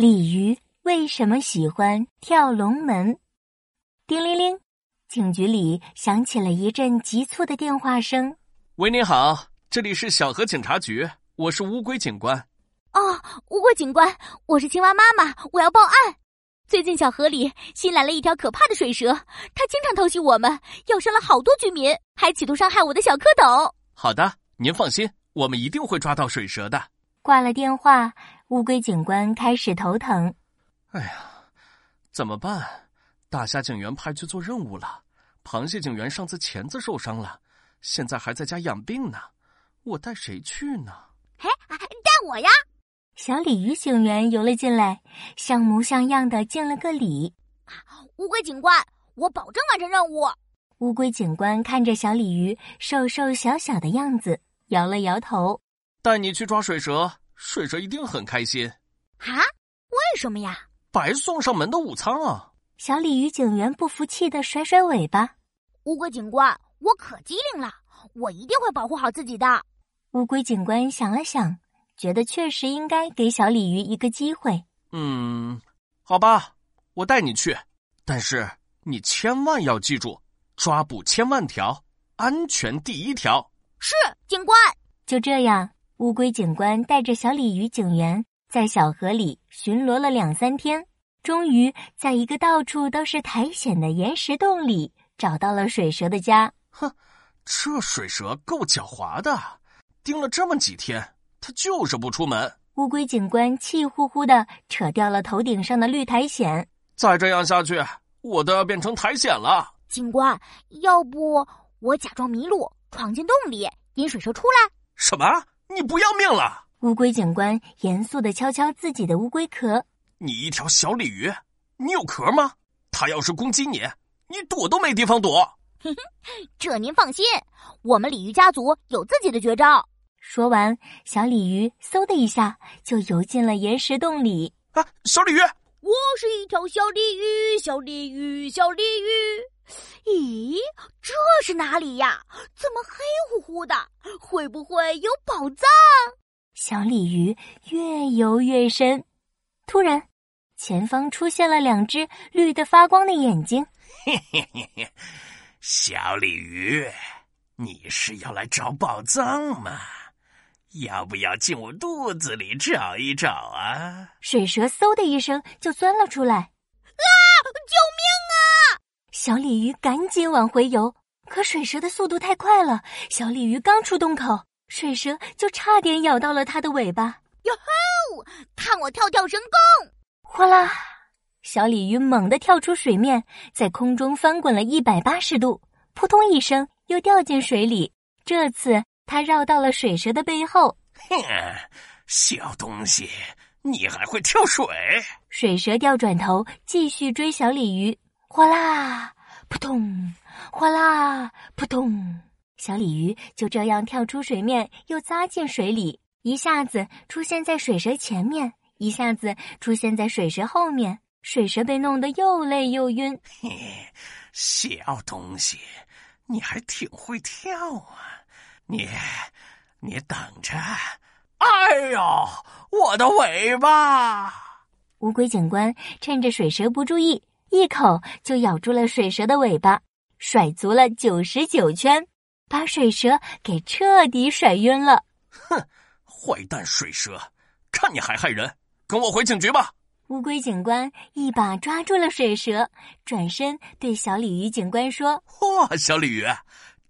鲤鱼为什么喜欢跳龙门？叮铃铃，警局里响起了一阵急促的电话声。喂，你好，这里是小河警察局，我是乌龟警官。哦，乌龟警官，我是青蛙妈妈，我要报案。最近小河里新来了一条可怕的水蛇，它经常偷袭我们，咬伤了好多居民，还企图伤害我的小蝌蚪。好的，您放心，我们一定会抓到水蛇的。挂了电话，乌龟警官开始头疼。哎呀，怎么办？大虾警员派去做任务了，螃蟹警员上次钳子受伤了，现在还在家养病呢。我带谁去呢？哎，带我呀！小鲤鱼警员游了进来，像模像样的敬了个礼。乌龟警官，我保证完成任务。乌龟警官看着小鲤鱼瘦瘦小小的样子，摇了摇头。带你去抓水蛇，水蛇一定很开心。啊？为什么呀？白送上门的午餐啊！小鲤鱼警员不服气的甩甩尾巴。乌龟警官，我可机灵了，我一定会保护好自己的。乌龟警官想了想，觉得确实应该给小鲤鱼一个机会。好吧，我带你去，但是你千万要记住，抓捕1000万条，安全第一条。是，警官。就这样，乌龟警官带着小鲤鱼警员在小河里巡逻了2-3天，终于在一个到处都是苔藓的岩石洞里找到了水蛇的家。哼，这水蛇够狡猾的，盯了这么几天他就是不出门。乌龟警官气呼呼地扯掉了头顶上的绿苔藓。再这样下去，我都要变成苔藓了。警官，要不我假装迷路，闯进洞里引水蛇出来？什么？你不要命了？乌龟警官严肃地敲敲自己的乌龟壳。你一条小鲤鱼，你有壳吗？它要是攻击你，你躲都没地方躲。这您放心，我们鲤鱼家族有自己的绝招。说完，小鲤鱼嗖的一下就游进了岩石洞里。啊，小鲤鱼！我是一条小鲤鱼，小鲤鱼，小鲤鱼。咦，这是哪里呀？怎么黑乎乎的？会不会有宝藏？小鲤鱼越游越深，突然，前方出现了2只绿得发光的眼睛。嘿嘿嘿嘿，小鲤鱼，你是要来找宝藏吗？要不要进我肚子里找一找啊？水蛇嗖的一声就钻了出来。啊！救命啊！小鲤鱼赶紧往回游，可水蛇的速度太快了，小鲤鱼刚出洞口，水蛇就差点咬到了它的尾巴。哟吼！看我跳跳神功！哗啦！小鲤鱼猛地跳出水面，在空中翻滚了180度，扑通一声又掉进水里。这次它绕到了水蛇的背后。哼，小东西，你还会跳水？水蛇掉转头继续追小鲤鱼。哗啦！扑通！哗啦！扑通！小鲤鱼就这样跳出水面，又扎进水里，一下子出现在水蛇前面，一下子出现在水蛇后面。水蛇被弄得又累又晕。嘿，小东西，你还挺会跳啊！你等着！哎呦，我的尾巴！乌龟警官趁着水蛇不注意，一口就咬住了水蛇的尾巴，甩足了99圈。把水蛇给彻底甩晕了。哼，坏蛋水蛇，看你还害人，跟我回警局吧。乌龟警官一把抓住了水蛇，转身对小鲤鱼警官说：哇，小鲤鱼，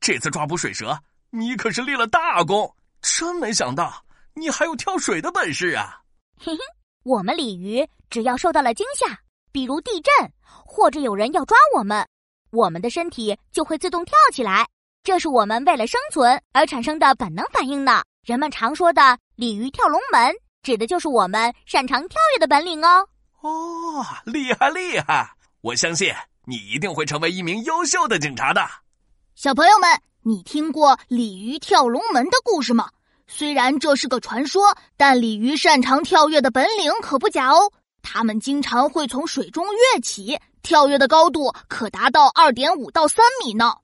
这次抓捕水蛇，你可是立了大功，真没想到你还有跳水的本事啊。嘿嘿，我们鲤鱼只要受到了惊吓，比如地震，或者有人要抓我们，我们的身体就会自动跳起来。这是我们为了生存而产生的本能反应呢。人们常说的鲤鱼跳龙门，指的就是我们擅长跳跃的本领哦。哦，厉害厉害！我相信你一定会成为一名优秀的警察的。小朋友们，你听过鲤鱼跳龙门的故事吗？虽然这是个传说，但鲤鱼擅长跳跃的本领可不假哦。它们经常会从水中跃起，跳跃的高度可达到2.5到3米呢。